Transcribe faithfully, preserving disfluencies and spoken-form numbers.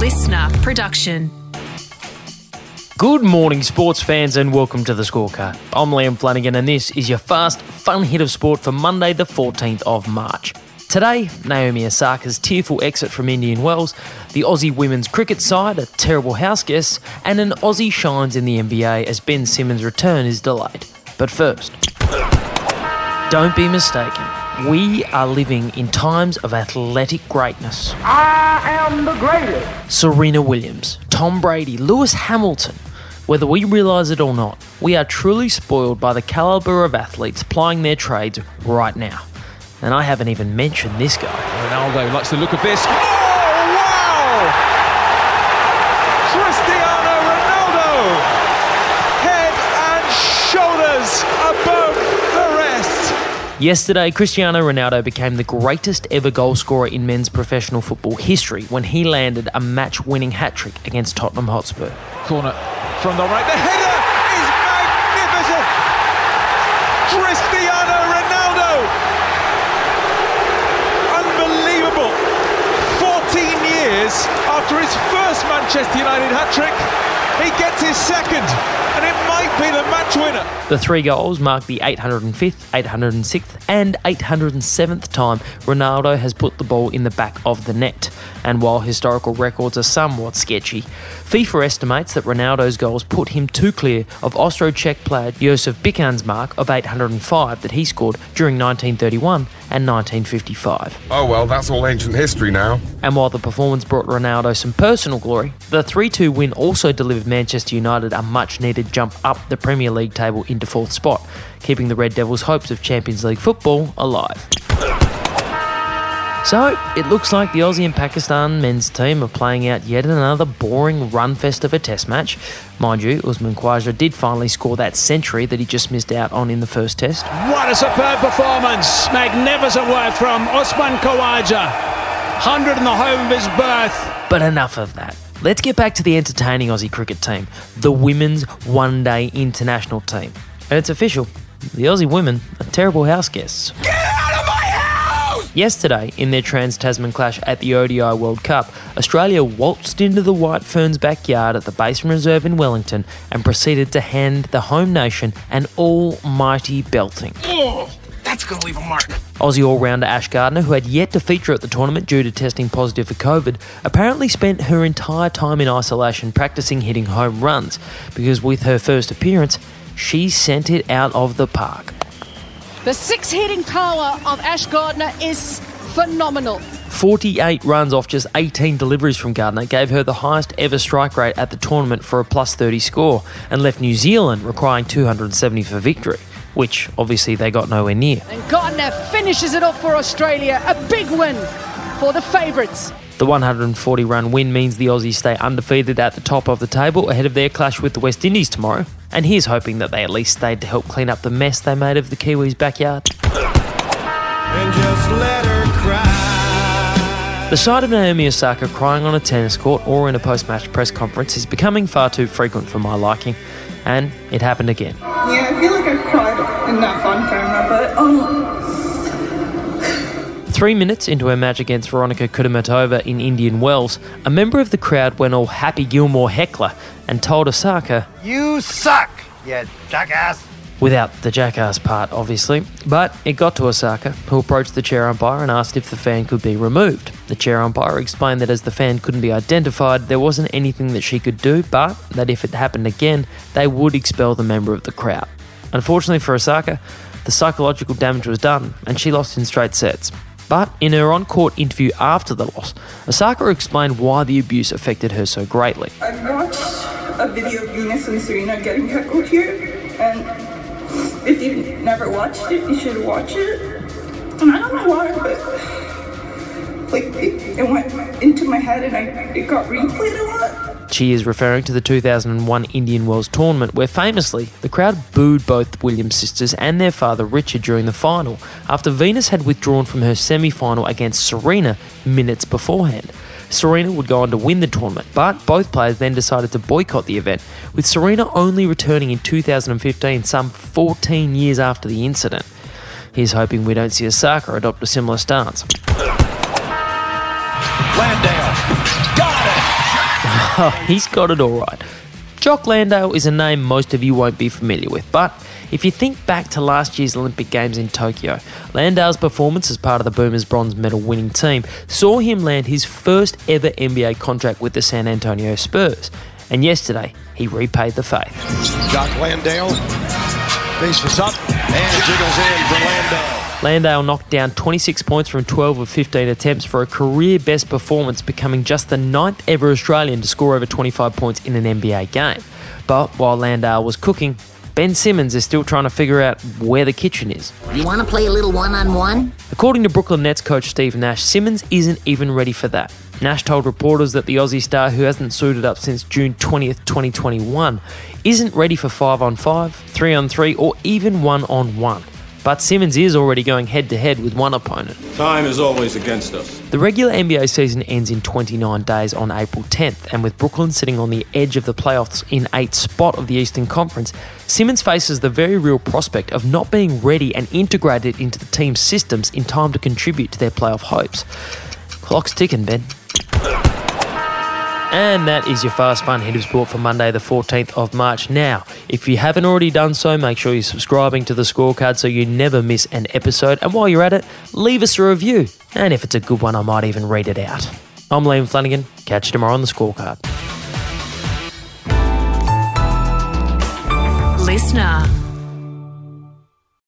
listener production. Good morning, sports fans, and welcome to The Scorecard. I'm Liam Flanagan, and this is your fast, fun hit of sport for Monday, the fourteenth of March. Today, Naomi Osaka's tearful exit from Indian Wells, the Aussie women's cricket side, a terrible house guest, and an Aussie shines in the N B A as Ben Simmons' return is delayed. But first, don't be mistaken. We are living in times of athletic greatness. I am the greatest. Serena Williams, Tom Brady, Lewis Hamilton. Whether we realise it or not, we are truly spoiled by the calibre of athletes plying their trades right now. And I haven't even mentioned this guy. Ronaldo likes the look of this. Oh, wow! Cristiano Ronaldo! Head and shoulders above the rest. Yesterday, Cristiano Ronaldo became the greatest ever goal scorer in men's professional football history when he landed a match-winning hat-trick against Tottenham Hotspur. Corner from the right. The header is magnificent! Cristiano Ronaldo! After his first Manchester United hat-trick, he gets his second, and it might be the match winner. The three goals mark the eight hundred fifth, eight hundred sixth and eight hundred seventh time Ronaldo has put the ball in the back of the net. And while historical records are somewhat sketchy, FIFA estimates that Ronaldo's goals put him too clear of Austro-Czech player Josef Bican's mark of eight hundred five that he scored during nineteen thirty-one and nineteen fifty-five. Oh well, that's all ancient history now. And while the performance brought Ronaldo some personal glory, the three two win also delivered Manchester United a much-needed jump up the Premier League table into fourth spot, keeping the Red Devils' hopes of Champions League football alive. So, it looks like the Aussie and Pakistan men's team are playing out yet another boring run-fest of a test match. Mind you, Usman Khawaja did finally score that century that he just missed out on in the first test. What a superb performance. Magnificent work from Usman Khawaja. one hundred in the home of his birth. But enough of that. Let's get back to the entertaining Aussie cricket team, the women's one-day international team. And it's official, the Aussie women are terrible house guests. Yesterday, in their Trans-Tasman clash at the O D I World Cup, Australia waltzed into the White Ferns' backyard at the Basin Reserve in Wellington and proceeded to hand the home nation an almighty belting. Oh, that's going to leave a mark. Aussie all-rounder Ash Gardner, who had yet to feature at the tournament due to testing positive for COVID, apparently spent her entire time in isolation practicing hitting home runs because with her first appearance, she sent it out of the park. The six-hitting power of Ash Gardner is phenomenal. forty-eight runs off just eighteen deliveries from Gardner gave her the highest ever strike rate at the tournament for a plus thirty score and left New Zealand requiring two hundred seventy for victory, which obviously they got nowhere near. And Gardner finishes it up for Australia, a big win for the favourites. The one hundred forty run win means the Aussies stay undefeated at the top of the table ahead of their clash with the West Indies tomorrow. And here's hoping that they at least stayed to help clean up the mess they made of the Kiwis' backyard. And just let her cry. The sight of Naomi Osaka crying on a tennis court or in a post-match press conference is becoming far too frequent for my liking. And it happened again. Yeah, I feel like I've cried enough on camera, but oh... Three minutes into her match against Veronica Kudermetova in Indian Wells, a member of the crowd went all Happy Gilmore heckler and told Osaka, "You suck, you jackass." Without the jackass part, obviously. But it got to Osaka, who approached the chair umpire and asked if the fan could be removed. The chair umpire explained that as the fan couldn't be identified, there wasn't anything that she could do, but that if it happened again, they would expel the member of the crowd. Unfortunately for Osaka, the psychological damage was done and she lost in straight sets. But in her on-court interview after the loss, Osaka explained why the abuse affected her so greatly. I watched a video of Venus and Serena getting heckled here, and if you've never watched it, you should watch it. And I don't know why, but like it, it went into my head and I, it got replayed a lot. She is referring to the two thousand one Indian Wells tournament, where famously the crowd booed both Williams sisters and their father Richard during the final, after Venus had withdrawn from her semi-final against Serena minutes beforehand. Serena would go on to win the tournament, but both players then decided to boycott the event, with Serena only returning in two thousand fifteen, some fourteen years after the incident. Here's hoping we don't see Osaka adopt a similar stance. Landale. Got it! Oh, he's got it all right. Jock Landale is a name most of you won't be familiar with, but if you think back to last year's Olympic Games in Tokyo, Landale's performance as part of the Boomers' bronze medal winning team saw him land his first ever N B A contract with the San Antonio Spurs. And yesterday, he repaid the faith. Jock Landale faces up and jiggles in for Landale. Landale knocked down twenty-six points from twelve of fifteen attempts for a career-best performance, becoming just the ninth ever Australian to score over twenty-five points in an N B A game. But while Landale was cooking, Ben Simmons is still trying to figure out where the kitchen is. You want to play a little one-on-one? According to Brooklyn Nets coach Steve Nash, Simmons isn't even ready for that. Nash told reporters that the Aussie star, who hasn't suited up since June twentieth, twenty twenty-one, isn't ready for five on five, three on three, or even one on one. But Simmons is already going head-to-head with one opponent. Time is always against us. The regular N B A season ends in twenty-nine days on April tenth, and with Brooklyn sitting on the edge of the playoffs in eighth spot of the Eastern Conference, Simmons faces the very real prospect of not being ready and integrated into the team's systems in time to contribute to their playoff hopes. Clock's ticking, Ben. And that is your Fast Fun Hit of Sport for Monday the fourteenth of March. Now, if you haven't already done so, make sure you're subscribing to the Scorecard so you never miss an episode. And while you're at it, leave us a review. And if it's a good one, I might even read it out. I'm Liam Flanagan. Catch you tomorrow on the Scorecard. Listener.